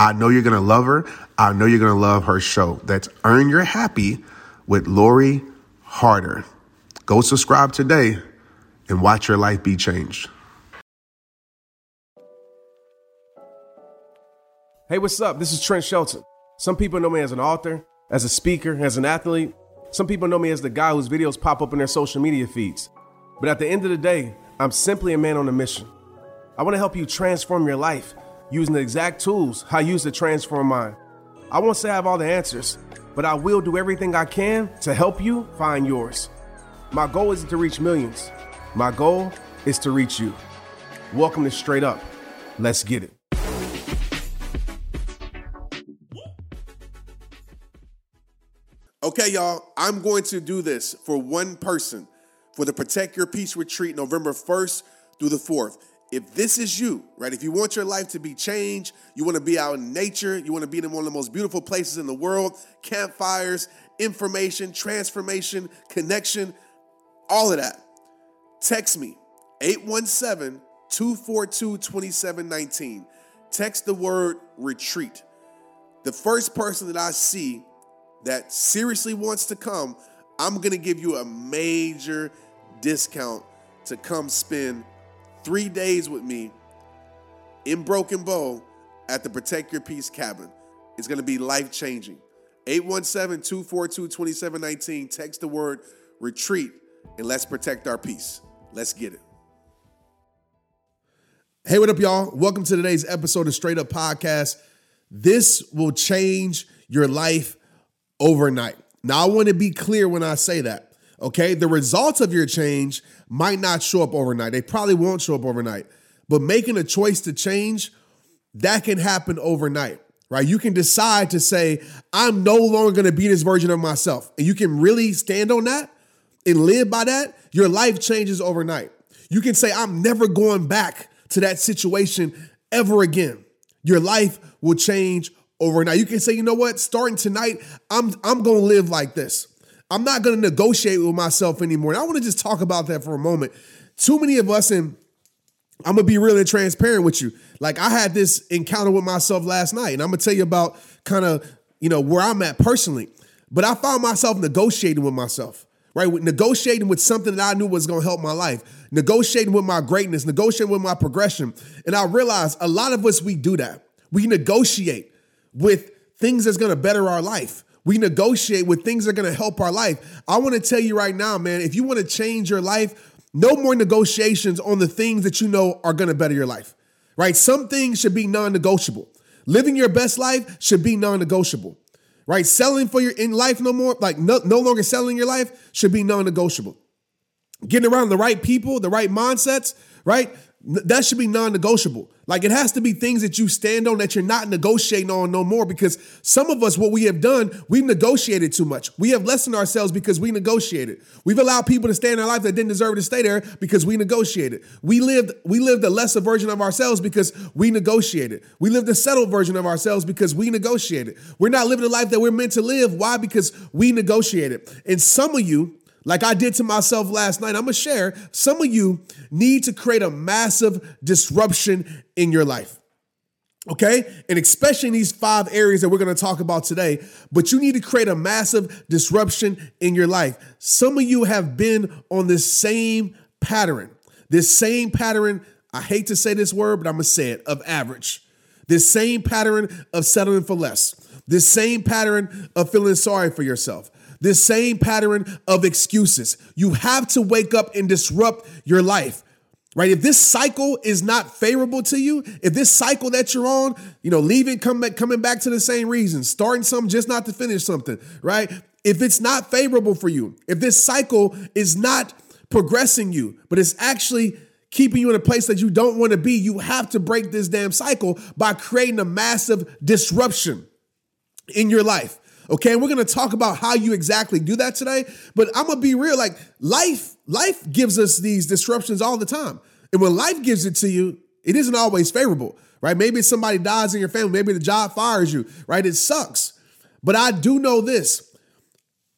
I know you're going to love her. I know you're going to love her show. That's Earn Your Happy with Lori Harder. Go subscribe today and watch your life be changed. Hey, what's up? This is Trent Shelton. Some people know me as an author, as a speaker, as an athlete. Some people know me as the guy whose videos pop up in their social media feeds. But at the end of the day, I'm simply a man on a mission. I want to help you transform your life using the exact tools I use to transform mine. I won't say I have all the answers, but I will do everything I can to help you find yours. My goal isn't to reach millions. My goal is to reach you. Welcome to Straight Up. Let's get it. Okay, y'all, I'm going to do this for one person for the Protect Your Peace Retreat, November 1st through the 4th. If this is you, right, if you want your life to be changed, you want to be out in nature, you want to be in one of the most beautiful places in the world, campfires, information, transformation, connection, all of that, text me, 817-242-2719. Text the word retreat. The first person that I see that seriously wants to come, I'm going to give you a major discount to come spend 3 days with me in Broken Bow at the Protect Your Peace Cabin. It's going to be life-changing. 817-242-2719. Text the word retreat and let's protect our peace. Let's get it. Hey, what up, y'all? Welcome to today's episode of Straight Up Podcast. This will change your life overnight. Now, I want to be clear when I say that, okay? The results of your change might not show up overnight. They probably won't show up overnight, but making a choice to change, that can happen overnight, right? You can decide to say, I'm no longer going to be this version of myself. And you can really stand on that and live by that. Your life changes overnight. You can say, I'm never going back to that situation ever again. Your life will change overnight. You can say, you know what? Starting tonight, I'm going to live like this. I'm not going to negotiate with myself anymore. And I want to just talk about that for a moment. Too many of us, and I'm going to be really transparent with you. Like, I had this encounter with myself last night, and I'm going to tell you about kind of, you know, where I'm at personally. But I found myself negotiating with myself, right? Negotiating with something that I knew was going to help my life, negotiating with my greatness, negotiating with my progression. And I realized a lot of us, we do that. We negotiate with things that's going to better our life. We negotiate with things that are going to help our life. I want to tell you right now, man, if you want to change your life, no more negotiations on the things that you know are going to better your life, right? Some things should be non-negotiable. Living your best life should be non-negotiable, right? Selling for your in life no more, like no longer selling your life should be non-negotiable. Getting around the right people, the right mindsets, right? That should be non-negotiable. Like, it has to be things that you stand on that you're not negotiating on no more, because some of us, what we have done, we've negotiated too much. We have lessened ourselves because we negotiated. We've allowed people to stay in our life that didn't deserve to stay there because we negotiated. We lived a lesser version of ourselves because we negotiated. We lived a settled version of ourselves because we negotiated. We're not living the life that we're meant to live. Why? Because we negotiated. And some of you, like I did to myself last night, I'm going to share, some of you need to create a massive disruption in your life, okay? And especially in these 5 areas that we're going to talk about today, but you need to create a massive disruption in your life. Some of you have been on this same pattern, I hate to say this word, but I'm going to say it, of average. This same pattern of settling for less. This same pattern of feeling sorry for yourself. this same pattern of excuses. You have to wake up and disrupt your life, right? If this cycle is not favorable to you, if this cycle that you're on, you know, leaving, coming back to the same reason, starting something just not to finish something, right? If it's not favorable for you, if this cycle is not progressing you, but it's actually keeping you in a place that you don't want to be, you have to break this damn cycle by creating a massive disruption in your life. Okay, and we're going to talk about how you exactly do that today, but I'm going to be real, like life gives us these disruptions all the time. And when life gives it to you, it isn't always favorable, right? Maybe somebody dies in your family, maybe the job fires you, right? It sucks. But I do know this,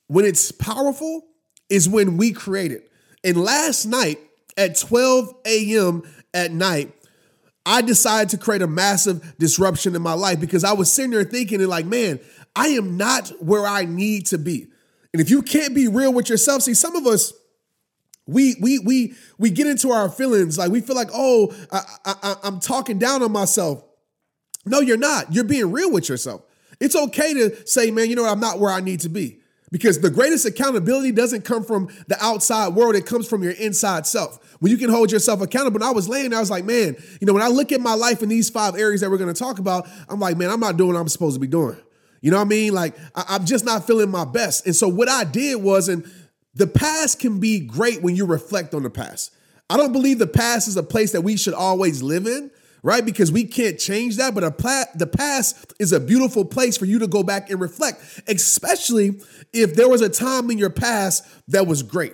when it's powerful is when we create it. And last night at 12 a.m. at night, I decided to create a massive disruption in my life because I was sitting there thinking and like, man, I am not where I need to be. And if you can't be real with yourself, see, some of us, we get into our feelings. Like we feel like, oh, I'm talking down on myself. No, you're not. You're being real with yourself. It's okay to say, man, you know what? I'm not where I need to be, because the greatest accountability doesn't come from the outside world. It comes from your inside self. When you can hold yourself accountable. And I was laying there, I was like, man, you know, when I look at my life in these five areas that we're going to talk about, I'm like, man, I'm not doing what I'm supposed to be doing. You know what I mean? Like, I'm just not feeling my best. And so what I did was, and the past can be great when you reflect on the past. I don't believe the past is a place that we should always live in, right? Because we can't change that. But the past is a beautiful place for you to go back and reflect, especially if there was a time in your past that was great,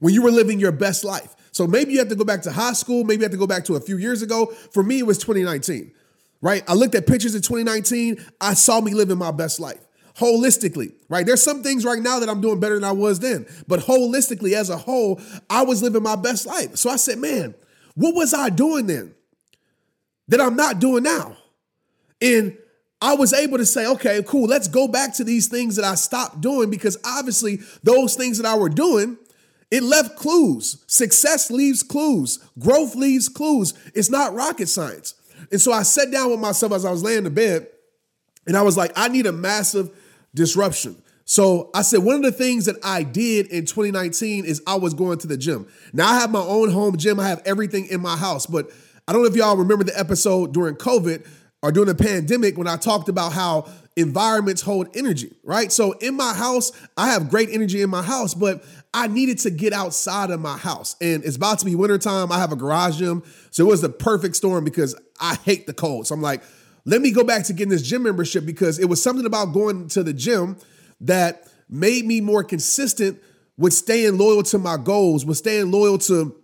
when you were living your best life. So maybe you have to go back to high school. Maybe you have to go back to a few years ago. For me, it was 2019. Right? I looked at pictures in 2019. I saw me living my best life holistically, right? There's some things right now that I'm doing better than I was then, but holistically as a whole, I was living my best life. So I said, man, what was I doing then that I'm not doing now? And I was able to say, okay, cool. Let's go back to these things that I stopped doing, because obviously those things that I were doing, it left clues. Success leaves clues. Growth leaves clues. It's not rocket science. And so I sat down with myself as I was laying in bed, and I was like, I need a massive disruption. So I said, one of the things that I did in 2019 is I was going to the gym. Now I have my own home gym. I have everything in my house, but I don't know if y'all remember the episode during COVID or during the pandemic when I talked about how environments hold energy, right? So in my house, I have great energy in my house, but I needed to get outside of my house. And it's about to be wintertime. I have a garage gym. So it was the perfect storm because I hate the cold. So I'm like, let me go back to getting this gym membership, because it was something about going to the gym that made me more consistent with staying loyal to my goals, with staying loyal to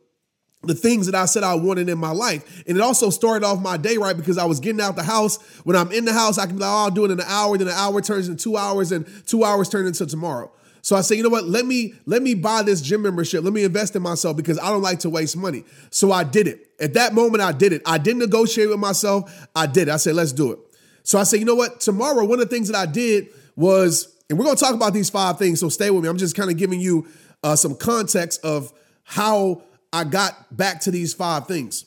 the things that I said I wanted in my life. And it also started off my day right, because I was getting out the house. When I'm in the house, I can be like, oh, I'll do it in an hour. Then an hour turns into 2 hours, and 2 hours turn into tomorrow. So I say, you know what? Let me buy this gym membership. Let me invest in myself, because I don't like to waste money. So I did it. At that moment, I did it. I didn't negotiate with myself. I did it. I said, let's do it. So I say, you know what? Tomorrow, one of the things that I did was, and we're going to talk about these five things, so stay with me. I'm just kind of giving you some context of how I got back to these five things,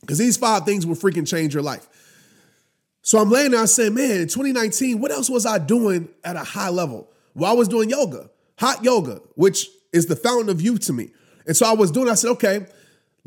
because these five things will freaking change your life. So I'm laying there, I said, man, in 2019, what else was I doing at a high level? Well, I was doing yoga, hot yoga, which is the fountain of youth to me. And so I was doing, I said, okay,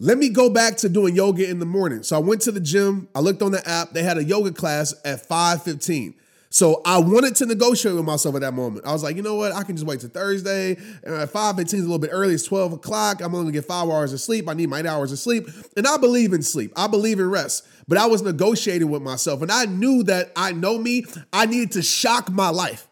let me go back to doing yoga in the morning. So I went to the gym. I looked on the app. They had a yoga class at 5:15. So I wanted to negotiate with myself at that moment. I was like, you know what? I can just wait till Thursday. And at 5:15 is a little bit early. It's 12 o'clock. I'm only going to get 5 hours of sleep. I need my 8 hours of sleep. And I believe in sleep. I believe in rest. But I was negotiating with myself. And I knew that I know me. I needed to shock my life,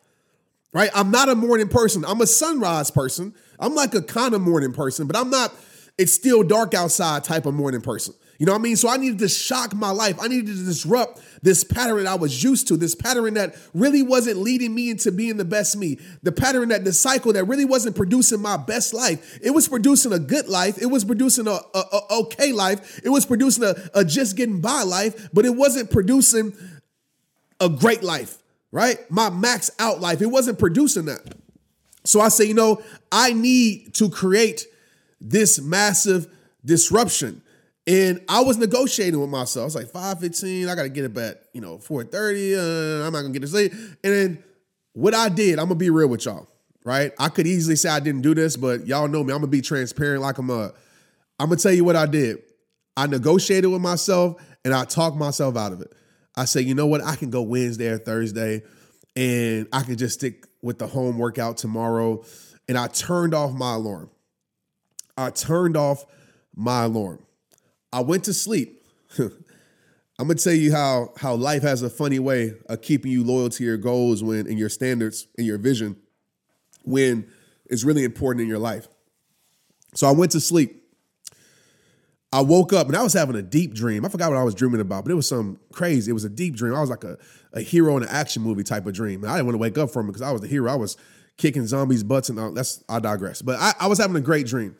right? I'm not a morning person. I'm a sunrise person. I'm like a kind of morning person, but I'm not, it's still dark outside type of morning person. You know what I mean? So I needed to shock my life. I needed to disrupt this pattern I was used to, this pattern that really wasn't leading me into being the best me, the pattern that the cycle that really wasn't producing my best life. It was producing a good life. It was producing a okay life. It was producing a just getting by life, but it wasn't producing a great life, right? My max out life. It wasn't producing that. So I say, you know, I need to create this massive disruption. And I was negotiating with myself. I was like, 5:15, I got to get up at, 4:30. I'm not going to get to sleep. And then what I did, I'm going to be real with y'all, right? I could easily say I didn't do this, but y'all know me. I'm going to be transparent like a mug. I'm going to tell you what I did. I negotiated with myself and I talked myself out of it. I said, you know what? I can go Wednesday or Thursday and I can just stick with the home workout tomorrow. And I turned off my alarm. I went to sleep. I'm going to tell you how life has a funny way of keeping you loyal to your goals when and your standards and your vision when it's really important in your life. So I went to sleep. I woke up and I was having a deep dream. I forgot what I was dreaming about, but it was some crazy. It was a deep dream. I was like a hero in an action movie type of dream. And I didn't want to wake up from it because I was the hero. I was kicking zombies' butts and all. I digress. But I was having a great dream.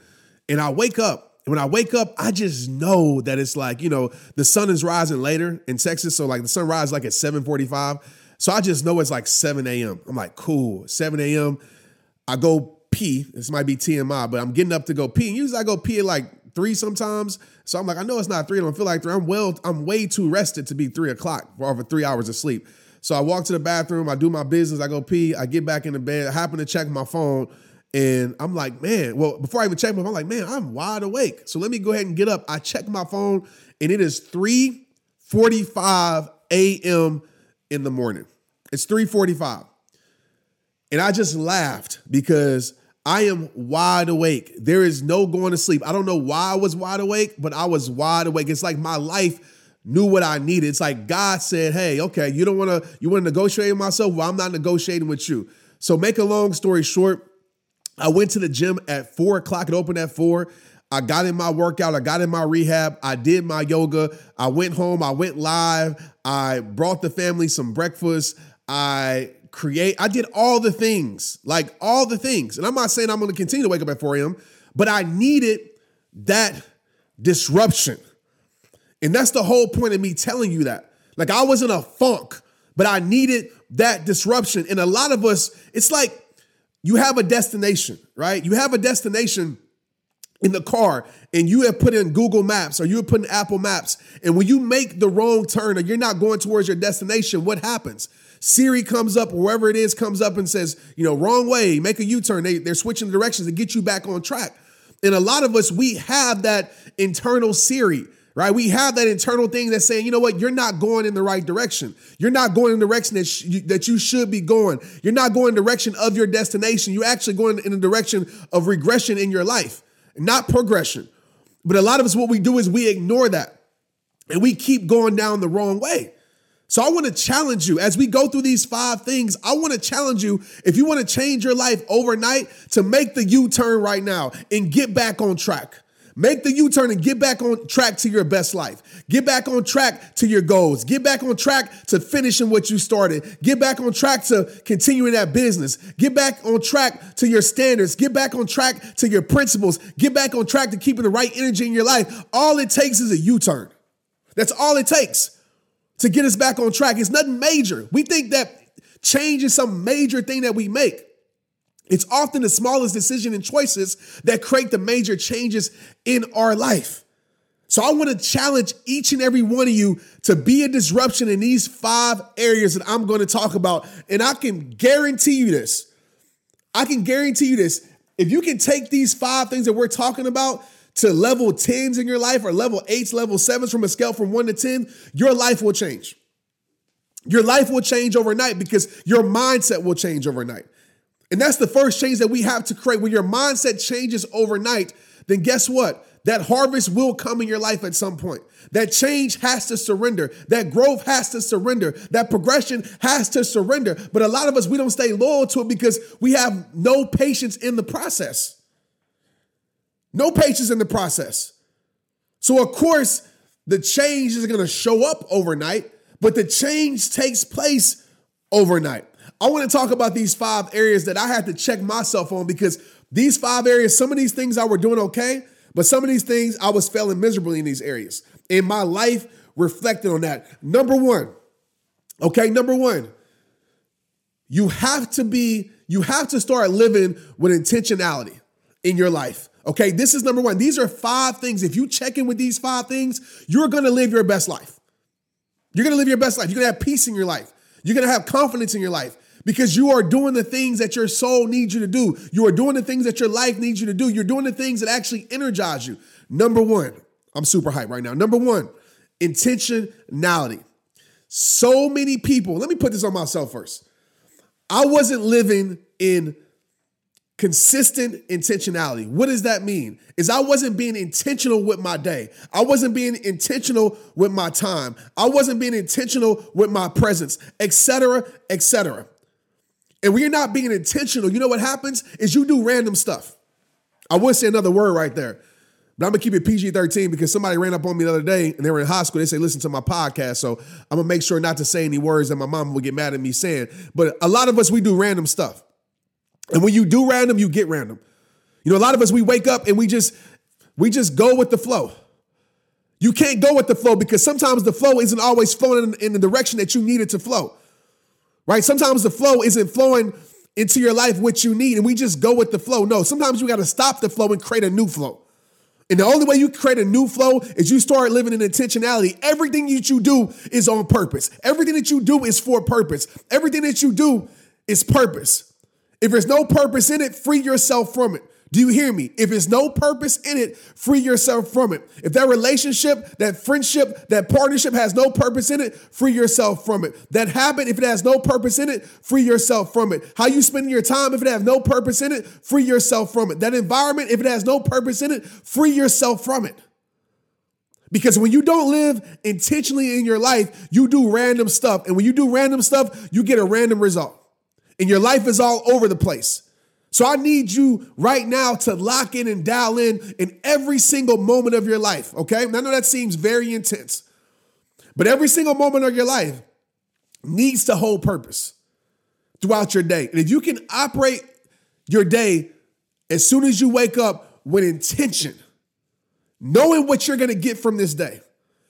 And I wake up. And when I wake up, I just know that it's like, you know, the sun is rising later in Texas. So like the sun rises like at 7:45. So I just know it's like 7 a.m. I'm like, cool, 7 a.m. I go pee. This might be TMI, but I'm getting up to go pee. And usually I go pee at like 3 sometimes. So I'm like, I know it's not 3. I don't feel like 3. I'm way too rested to be 3 o'clock for 3 hours of sleep. So I walk to the bathroom. I do my business. I go pee. I get back in the bed. I happen to check my phone. And I'm like, man, well, before I even check my phone, I'm like, man, I'm wide awake. So let me go ahead and get up. I check my phone and it is 3:45 a.m. in the morning. It's 3:45. And I just laughed because I am wide awake. There is no going to sleep. I don't know why I was wide awake, but I was wide awake. It's like my life knew what I needed. It's like God said, hey, okay, you want to negotiate with myself? Well, I'm not negotiating with you. So make a long story short, I went to the gym at 4 o'clock. It opened at 4. I got in my workout. I got in my rehab. I did my yoga. I went home. I went live. I brought the family some breakfast. I did all the things, like all the things. And I'm not saying I'm going to continue to wake up at 4 a.m., but I needed that disruption. And that's the whole point of me telling you that. Like I was in a funk, but I needed that disruption. And a lot of us, it's like, you have a destination, right? You have a destination in the car and you have put in Google Maps or you have put in Apple Maps. And when you make the wrong turn or you're not going towards your destination, what happens? Siri comes up, wherever it is, comes up and says, you know, wrong way, make a U-turn. They're switching directions to get you back on track. And a lot of us, we have that internal Siri, right? We have that internal thing that's saying, you know what? You're not going in the right direction. You're not going in the direction that you should be going. You're not going in the direction of your destination. You're actually going in the direction of regression in your life, not progression. But a lot of us, what we do is we ignore that and we keep going down the wrong way. So I want to challenge you as we go through these 5 things. I want to challenge you if you want to change your life overnight to make the U-turn right now and get back on track. Make the U-turn and get back on track to your best life. Get back on track to your goals. Get back on track to finishing what you started. Get back on track to continuing that business. Get back on track to your standards. Get back on track to your principles. Get back on track to keeping the right energy in your life. All it takes is a U-turn. That's all it takes to get us back on track. It's nothing major. We think that change is some major thing that we make. It's often the smallest decision and choices that create the major changes in our life. So I want to challenge each and every one of you to be a disruption in these 5 areas that I'm going to talk about. And I can guarantee you this. If you can take these 5 things that we're talking about to level 10s in your life or level 8s, level 7s from a scale from 1 to 10, your life will change. Your life will change overnight because your mindset will change overnight. And that's the first change that we have to create. When your mindset changes overnight, then guess what? That harvest will come in your life at some point. That change has to surrender. That growth has to surrender. That progression has to surrender. But a lot of us, we don't stay loyal to it because we have no patience in the process. So, of course, the change is going to show up overnight, but the change takes place overnight. I want to talk about these 5 areas that I had to check myself on because these 5 areas, some of these things I were doing okay, but some of these things I was failing miserably in these areas. And my life reflected on that. Number one, you have to start living with intentionality in your life. Okay, this is number one. These are 5 things. If you check in with these 5 things, you're going to live your best life. You're going to have peace in your life. You're going to have confidence in your life. because you are doing the things that your soul needs you to do. You are doing the things that your life needs you to do. You're doing the things that actually energize you. Number one, I'm super hyped right now. Number one, intentionality. So many people, let me put this on myself first. I wasn't living in consistent intentionality. What does that mean? Is I wasn't being intentional with my day. I wasn't being intentional with my time. I wasn't being intentional with my presence, etc., etc. And when you're not being intentional, you know what happens is you do random stuff. I would say another word right there, but I'm going to keep it PG-13 because somebody ran up on me the other day and they were in high school. They say, listen to my podcast. So I'm going to make sure not to say any words that my mom would get mad at me saying. But a lot of us, we do random stuff. And when you do random, you get random. You know, a lot of us, we wake up and we just go with the flow. You can't go with the flow because sometimes the flow isn't always flowing in the direction that you need it to flow, right? Sometimes the flow isn't flowing into your life what you need, and we just go with the flow. No, sometimes we got to stop the flow and create a new flow. And the only way you create a new flow is you start living in intentionality. Everything that you do is on purpose. Everything that you do is for purpose. Everything that you do is purpose. If there's no purpose in it, free yourself from it. Do you hear me? If there's no purpose in it, free yourself from it. If that relationship, that friendship, that partnership has no purpose in it, free yourself from it. That habit, if it has no purpose in it, free yourself from it. How you spend your time, if it has no purpose in it, free yourself from it. That environment, if it has no purpose in it, free yourself from it. Because when you don't live intentionally in your life, you do random stuff. And when you do random stuff, you get a random result. And your life is all over the place. So I need you right now to lock in and dial in every single moment of your life, okay? And I know that seems very intense, but every single moment of your life needs to hold purpose throughout your day. And if you can operate your day as soon as you wake up with intention, knowing what you're going to get from this day,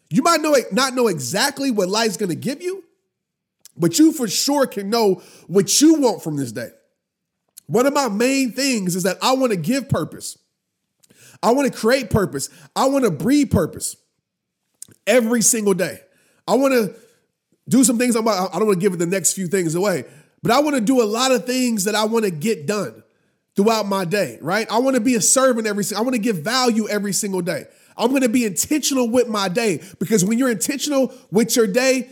you might not know exactly what life's going to give you, but you for sure can know what you want from this day. One of my main things is that I want to give purpose. I want to create purpose. I want to breathe purpose every single day. I want to do some things. I don't want to give the next few things away, but I want to do a lot of things that I want to get done throughout my day, right? I want to be a servant I want to give value every single day. I'm going to be intentional with my day because when you're intentional with your day,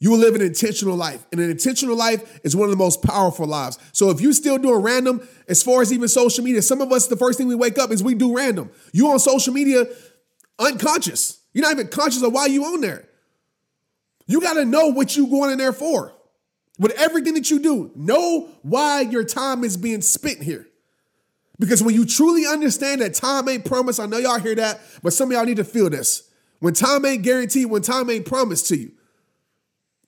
you will live an intentional life, and an intentional life is one of the most powerful lives. So if you still doing random, as far as even social media, some of us, the first thing we wake up is we do random. You on social media unconscious. You're not even conscious of why you on there. You got to know what you going in there for. With everything that you do, know why your time is being spent here. Because when you truly understand that time ain't promised, I know y'all hear that, but some of y'all need to feel this. When time ain't guaranteed, when time ain't promised to you,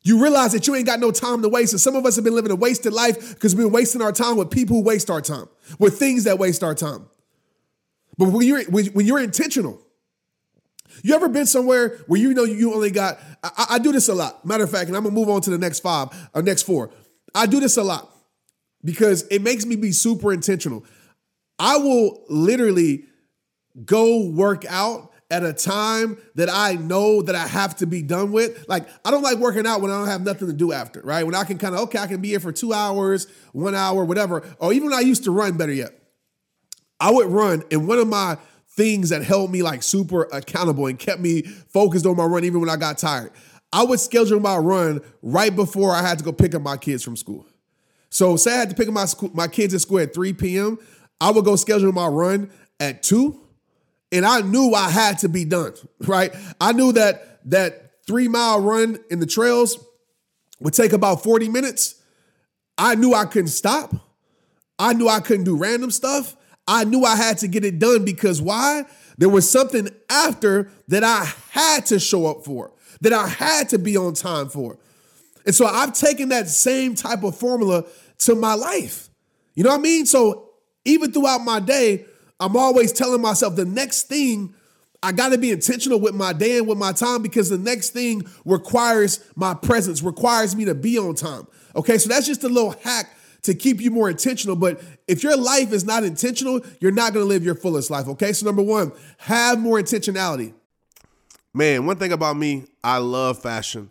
you realize that you ain't got no time to waste. And some of us have been living a wasted life because we've been wasting our time with people who waste our time, with things that waste our time. But when you're intentional, you ever been somewhere where you know you only got, I do this a lot. Matter of fact, and I'm going to move on to the next four. I do this a lot because it makes me be super intentional. I will literally go work out at a time that I know that I have to be done with. Like, I don't like working out when I don't have nothing to do after, right? When I can I can be here for 2 hours, 1 hour, whatever. Or even when I used to run, better yet, I would run. And one of my things that held me like super accountable and kept me focused on my run, even when I got tired, I would schedule my run right before I had to go pick up my kids from school. So say I had to pick up my kids at school at 3 p.m., I would go schedule my run at 2 and I knew I had to be done, right? I knew that 3-mile run in the trails would take about 40 minutes. I knew I couldn't stop. I knew I couldn't do random stuff. I knew I had to get it done because why? There was something after that I had to show up for, that I had to be on time for. And so I've taken that same type of formula to my life. You know what I mean? So even throughout my day, I'm always telling myself the next thing, I got to be intentional with my day and with my time because the next thing requires my presence, requires me to be on time. Okay, so that's just a little hack to keep you more intentional. But if your life is not intentional, you're not going to live your fullest life. Okay, so number one, have more intentionality. Man, one thing about me, I love fashion.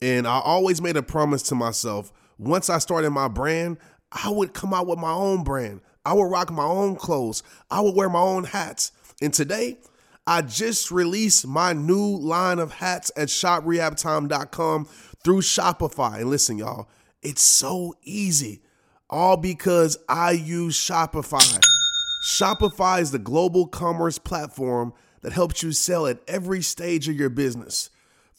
And I always made a promise to myself Once I started my brand, I would come out with my own brand. I would rock my own clothes. I would wear my own hats. And today, I just released my new line of hats at ShopRehabTime.com through Shopify. And listen, y'all, it's so easy, all because I use Shopify. Shopify is the global commerce platform that helps you sell at every stage of your business.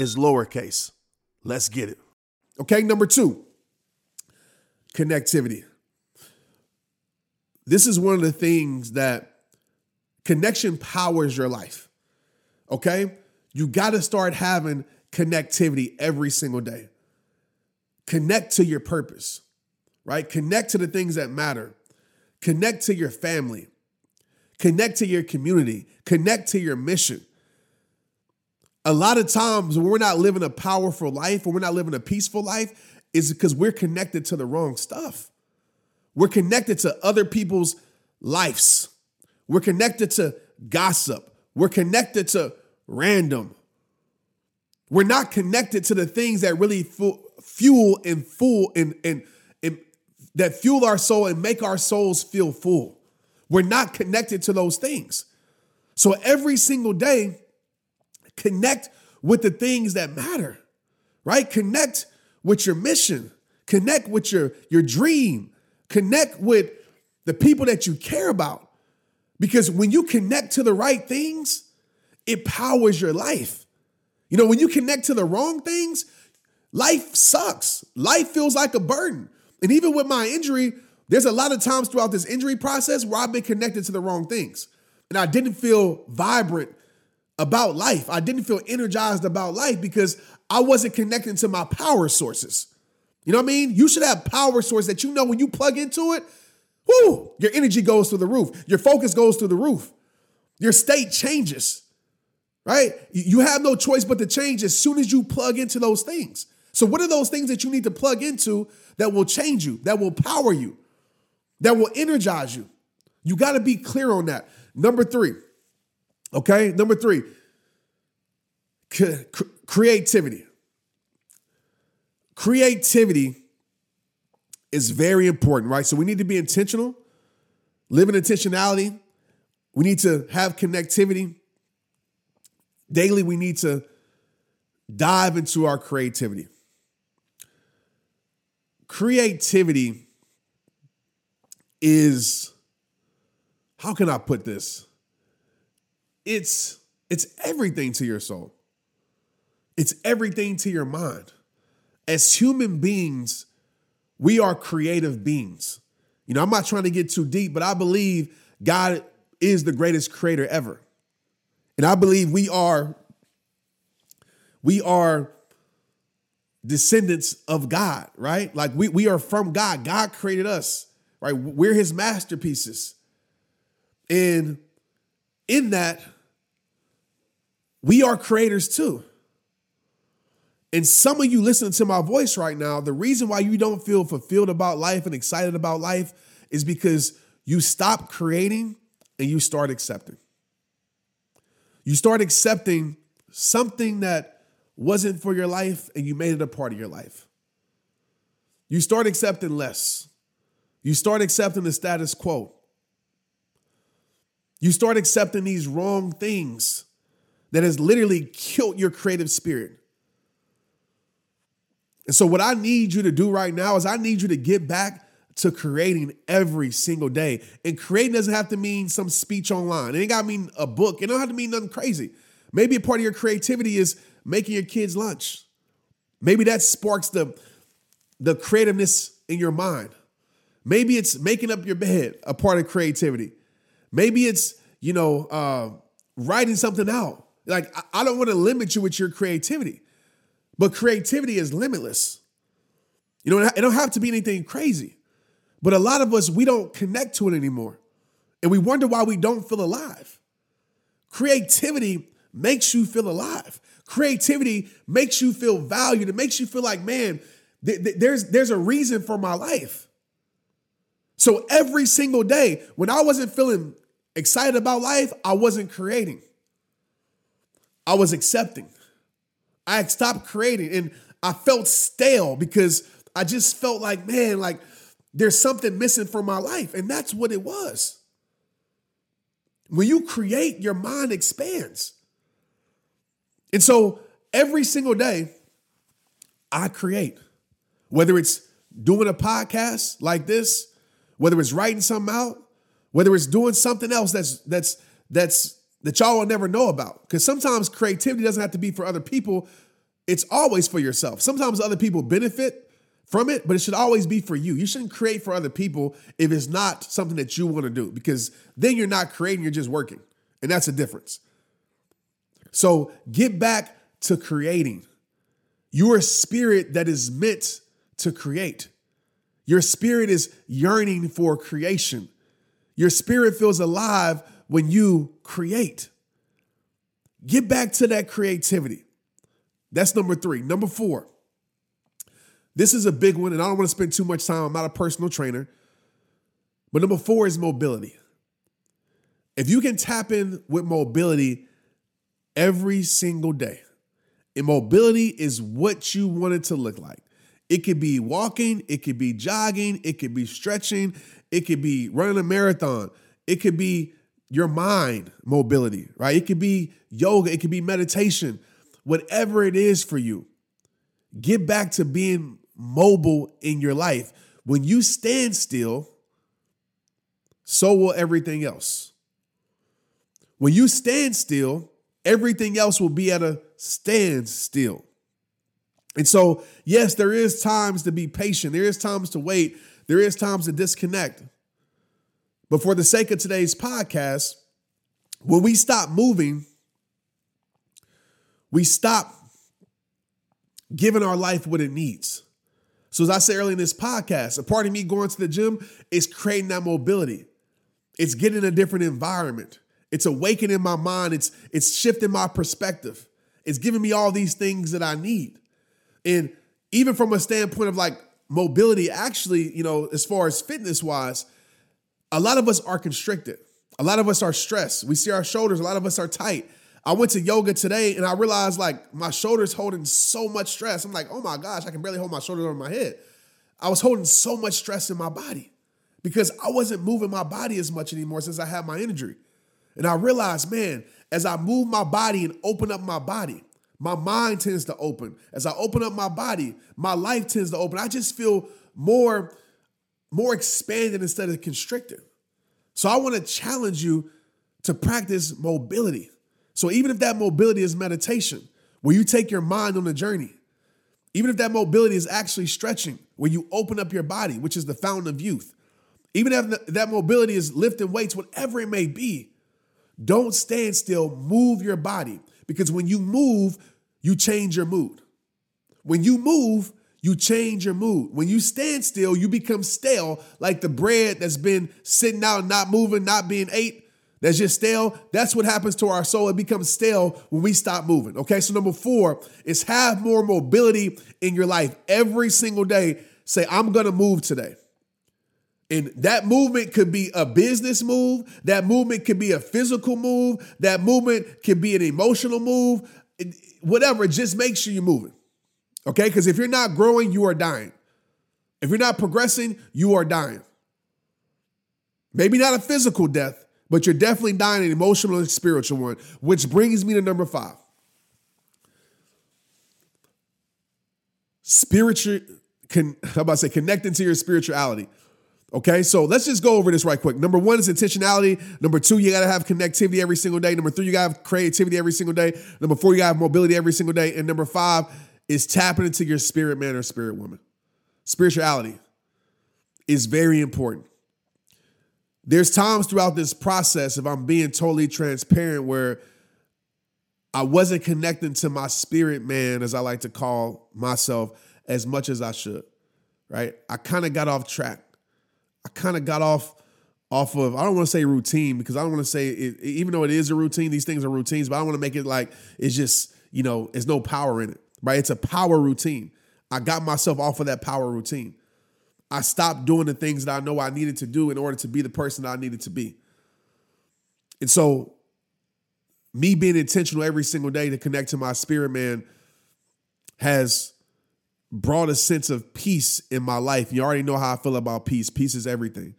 is lowercase. Let's get it. Okay, number two, connectivity. This is one of the things that connection powers your life, okay? You got to start having connectivity every single day. Connect to your purpose, right? Connect to the things that matter. Connect to your family. Connect to your community. Connect to your mission. A lot of times when we're not living a powerful life, when we're not living a peaceful life, is because we're connected to the wrong stuff. We're connected to other people's lives. We're connected to gossip. We're connected to random. We're not connected to the things that really fuel our soul and make our souls feel full. We're not connected to those things. So every single day, connect with the things that matter, right? Connect with your mission. Connect with your dream. Connect with the people that you care about. Because when you connect to the right things, it powers your life. You know, when you connect to the wrong things, life sucks. Life feels like a burden. And even with my injury, there's a lot of times throughout this injury process where I've been connected to the wrong things. And I didn't feel vibrant about life. I didn't feel energized about life because I wasn't connecting to my power sources. You know what I mean? You should have power sources that you know when you plug into it, whoo, your energy goes through the roof. Your focus goes through the roof. Your state changes, right? You have no choice but to change as soon as you plug into those things. So what are those things that you need to plug into that will change you, that will power you, that will energize you? You got to be clear on that. Number three, creativity. Creativity is very important, right? So we need to be intentional, live in intentionality. We need to have connectivity. Daily, we need to dive into our creativity. Creativity is, how can I put this? It's everything to your soul. It's everything to your mind. As human beings, we are creative beings. You know, I'm not trying to get too deep, but I believe God is the greatest creator ever. And I believe we are descendants of God, right? Like we are from God. God created us, right? We're his masterpieces. And in that, we are creators too. And some of you listening to my voice right now, the reason why you don't feel fulfilled about life and excited about life is because you stop creating and you start accepting. You start accepting something that wasn't for your life and you made it a part of your life. You start accepting less. You start accepting the status quo. You start accepting these wrong things that has literally killed your creative spirit. And so what I need you to do right now is I need you to get back to creating every single day. And creating doesn't have to mean some speech online. It ain't got to mean a book. It don't have to mean nothing crazy. Maybe a part of your creativity is making your kids lunch. Maybe that sparks the creativeness in your mind. Maybe it's making up your bed, a part of creativity. Maybe it's, writing something out. Like, I don't want to limit you with your creativity, but creativity is limitless. You know, it don't have to be anything crazy, but a lot of us, we don't connect to it anymore. And we wonder why we don't feel alive. Creativity makes you feel alive. Creativity makes you feel valued. It makes you feel like, man, there's a reason for my life. So every single day, when I wasn't feeling excited about life, I wasn't creating. I was accepting. I stopped creating and I felt stale because I just felt like, man, like there's something missing from my life. And that's what it was. When you create, your mind expands. And so every single day I create, whether it's doing a podcast like this, whether it's writing something out, whether it's doing something else that y'all will never know about. Because sometimes creativity doesn't have to be for other people. It's always for yourself. Sometimes other people benefit from it, but it should always be for you. You shouldn't create for other people if it's not something that you want to do, because then you're not creating, you're just working. And that's the difference. So get back to creating. Your spirit that is meant to create. Your spirit is yearning for creation. Your spirit feels alive when you create. Get back to that creativity. That's number 3. Number 4. This is a big one, and I don't want to spend too much time. I'm not a personal trainer. But number 4 is mobility. If you can tap in with mobility every single day, and mobility is what you want it to look like. It could be walking. It could be jogging. It could be stretching. It could be running a marathon. It could be your mind mobility, right? It could be yoga. It could be meditation, whatever it is for you. Get back to being mobile in your life. When you stand still, so will everything else. When you stand still, everything else will be at a standstill. And so, yes, there is times to be patient. There is times to wait. There is times to disconnect. But for the sake of today's podcast, when we stop moving, we stop giving our life what it needs. So as I said earlier in this podcast, a part of me going to the gym is creating that mobility. It's getting a different environment. It's awakening my mind. It's shifting my perspective. It's giving me all these things that I need. And even from a standpoint of like mobility, actually, as far as fitness wise, a lot of us are constricted. A lot of us are stressed. We see our shoulders. A lot of us are tight. I went to yoga today and I realized like my shoulders holding so much stress. I'm like, oh my gosh, I can barely hold my shoulders over my head. I was holding so much stress in my body because I wasn't moving my body as much anymore since I had my injury. And I realized, man, as I move my body and open up my body, my mind tends to open. As I open up my body, my life tends to open. I just feel more expanded instead of constricted. So I want to challenge you to practice mobility. So even if that mobility is meditation, where you take your mind on a journey, even if that mobility is actually stretching, where you open up your body, which is the fountain of youth, Even if that mobility is lifting weights, whatever it may be, don't stand still. Move your body, because when you move, you change your mood. When you move, you change your mood. When you stand still, you become stale, like the bread that's been sitting out, not moving, not being ate. That's just stale. That's what happens to our soul. It becomes stale when we stop moving. Okay, so 4 is have more mobility in your life. Every single day, say, I'm going to move today. And that movement could be a business move. That movement could be a physical move. That movement could be an emotional move. Whatever, just make sure you're moving. Okay, because if you're not growing, you are dying. If you're not progressing, you are dying. Maybe not a physical death, but you're definitely dying an emotional and spiritual one, which brings me to 5. Connecting to your spirituality. Okay, so let's just go over this right quick. 1 is intentionality. 2, you got to have connectivity every single day. 3, you got to have creativity every single day. 4, you got to have mobility every single day. And 5 is tapping into your spirit man or spirit woman. Spirituality is very important. There's times throughout this process, if I'm being totally transparent, where I wasn't connecting to my spirit man, as I like to call myself, as much as I should, right? I kind of got off track. I kind of got off of, I don't want to say routine, because I don't want to say it, even though it is a routine, these things are routines, but I don't want to make it like it's just, it's no power in it, right? It's a power routine. I got myself off of that power routine. I stopped doing the things that I know I needed to do in order to be the person that I needed to be. And so me being intentional every single day to connect to my spirit man has brought a sense of peace in my life. You already know how I feel about peace. Peace is everything.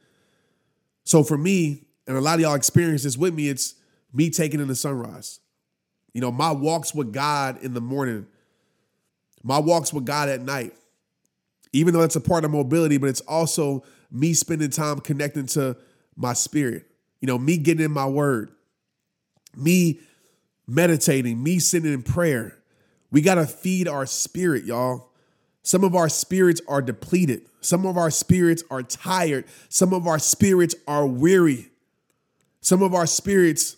So for me, and a lot of y'all experience this with me, it's me taking in the sunrise. My walks with God in the morning, my walks with God at night, even though that's a part of mobility, but it's also me spending time connecting to my spirit, me getting in my word, me meditating, me sitting in prayer. We got to feed our spirit, y'all. Some of our spirits are depleted. Some of our spirits are tired. Some of our spirits are weary. Some of our spirits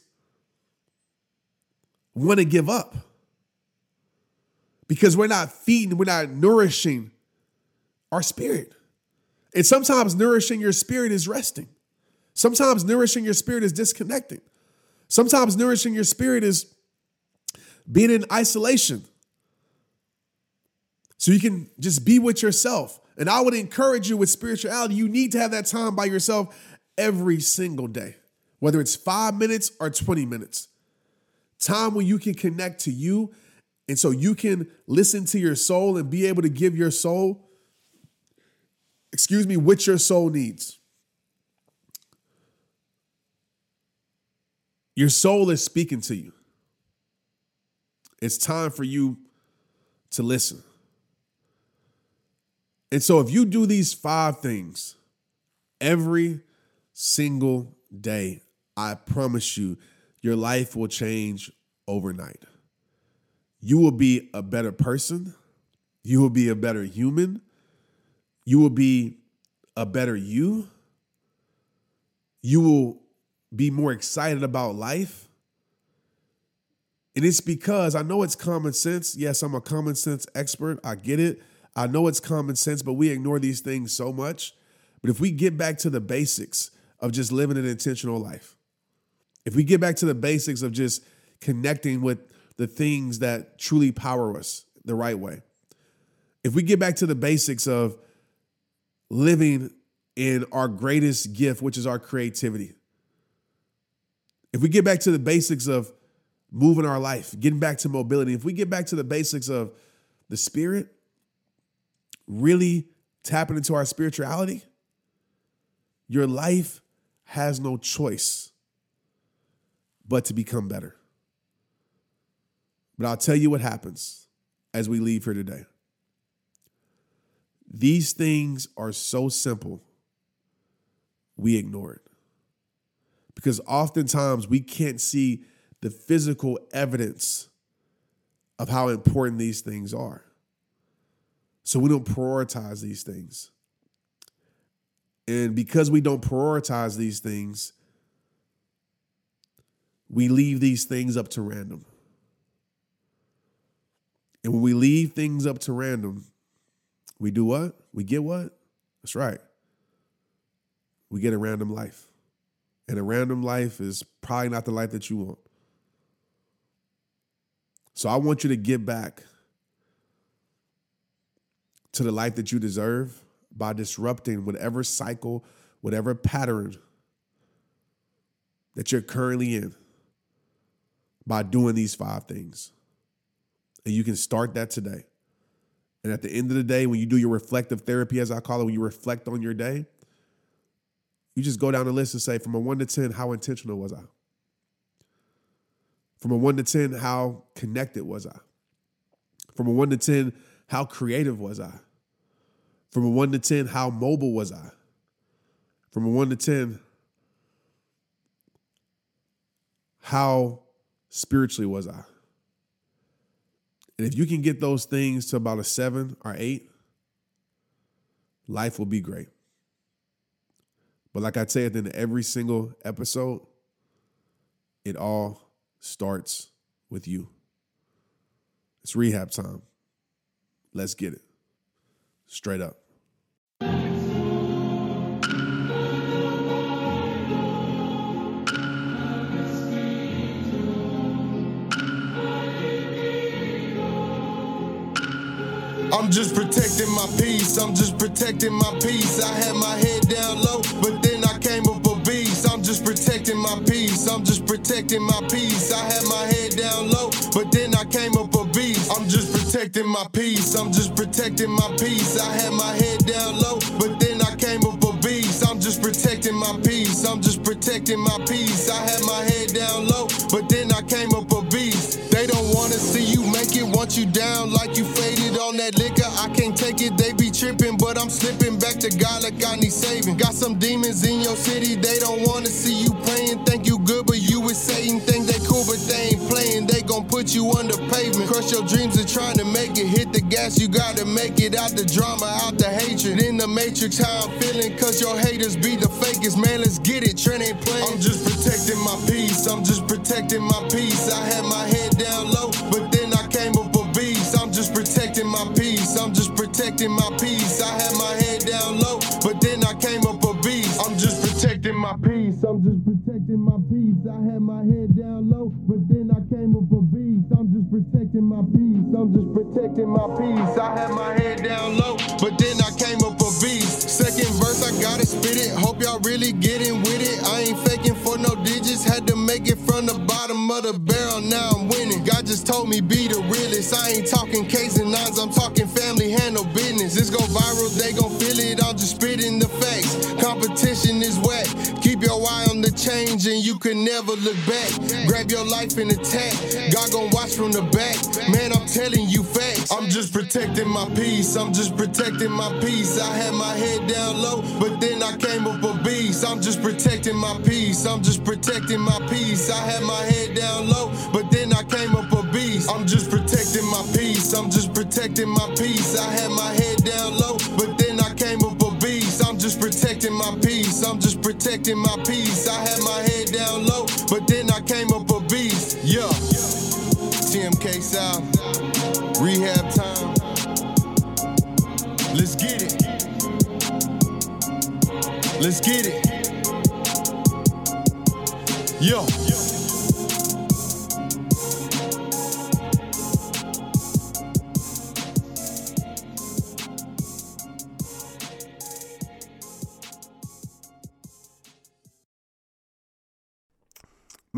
want to give up because we're not feeding, we're not nourishing our spirit. And sometimes nourishing your spirit is resting. Sometimes nourishing your spirit is disconnecting. Sometimes nourishing your spirit is being in isolation, so you can just be with yourself. And I would encourage you with spirituality, you need to have that time by yourself every single day, whether it's 5 minutes or 20 minutes. Time when you can connect to you, and so you can listen to your soul and be able to give your soul what your soul needs. Your soul is speaking to you. It's time for you to listen. And so if you do these 5 things every single day, I promise you, your life will change overnight. You will be a better person. You will be a better human. You will be a better you. You will be more excited about life. And it's because I know it's common sense. Yes, I'm a common sense expert. I get it. I know it's common sense, but we ignore these things so much. But if we get back to the basics of just living an intentional life, if we get back to the basics of just connecting with the things that truly power us the right way, if we get back to the basics of living in our greatest gift, which is our creativity. If we get back to the basics of moving our life, getting back to mobility, if we get back to the basics of the spirit, really tapping into our spirituality, your life has no choice but to become better. But I'll tell you what happens as we leave here today. These things are so simple, we ignore it. Because oftentimes we can't see the physical evidence of how important these things are. So we don't prioritize these things. And because we don't prioritize these things, we leave these things up to random. And when we leave things up to random, we do what? We get what? That's right. We get a random life. And a random life is probably not the life that you want. So I want you to get back to the life that you deserve by disrupting whatever cycle, whatever pattern that you're currently in by doing these 5 things. And you can start that today. And at the end of the day, when you do your reflective therapy, as I call it, when you reflect on your day, you just go down the list and say, from a 1 to 10, how intentional was I? From a 1 to 10, how connected was I? From a 1 to 10, how creative was I? From a 1 to 10, how mobile was I? From a 1 to 10, how spiritually was I? And if you can get those things to about a 7 or 8, life will be great. But like I say at the end of every single episode, it all starts with you. It's rehab time. Let's get it. Straight up. I'm just protecting my peace. I'm just protecting my peace. I had my head down low, but then I came up a beast. I'm just protecting my peace. I'm just protecting my peace. I had my head down low, but then I came up a beast. I'm just protecting my peace. I'm just protecting my peace. I had my head down low, but then I came up a beast. I'm just protecting my peace. I'm just protecting my peace. I had my head down low, but then I came up a beast. They don't want to see you make it, want you down like you faded on that liquor. I can't take it, they be tripping, but I'm slipping back to God like I need saving. Got some demons in your city, they don't want to see you playing. Think you good, but you with Satan. Think they cool, but they ain't playing. They gon' put you under pavement. Crush your dreams and trying to make it. Hit the gas, you gotta make it. Out the drama, out the hatred. In the matrix, how I'm feeling, cause your haters be the fakest. Man, let's get it, Trent ain't playing. I'm just protecting my peace. I'm just protecting my peace. I had my head down low, but then I came up a beast. I'm just protecting my peace. I'm just protecting my peace. I had my head down low, but then I came up a beast. I'm just protecting my peace. I'm just protecting my peace. I had my head down low, but then I came up a beast. I'm just protecting my peace. I'm just protecting my peace. I had my head down low, but then I came up a beast. Second verse, I gotta spit it. Hope y'all really getting with it. I ain't faking for no digits. Had to make it from the bottom of the barrel. Now I'm winning. God just told me be the realest. I ain't talking K's and nines. I'm talking family, handle business. This go viral, they gon' feel it. I'm just spitting the facts. Competition is whack. Keep your eye on the change and you can never look back. Grab your life and attack. God gon' watch from the back. Man, I'm telling you facts. I'm just protecting my peace. I'm just protecting my peace. I had my head down low, but then I came up a beast. I'm just protecting my peace. I'm just protecting my peace. I had my head down low, but then I came up a beast. I'm just protecting my peace. I'm just protecting my peace. I had my head down low, but then I came up a beast. I'm just protecting my peace. I'm just protecting my peace. I had my head down low, but then I came up a beast. Yeah. TMK South. Rehab time. Let's get it. Let's get it. Yo.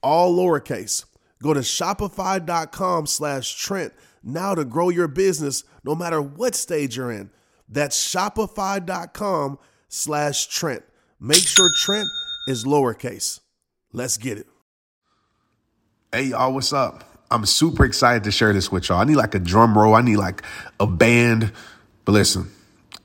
all lowercase. Go to shopify.com/Trent now to grow your business no matter what stage you're in. That's shopify.com/Trent. Make sure Trent is lowercase. Let's get it. Hey, y'all, what's up? I'm super excited to share this with y'all. I need like a drum roll. I need like a band. But listen,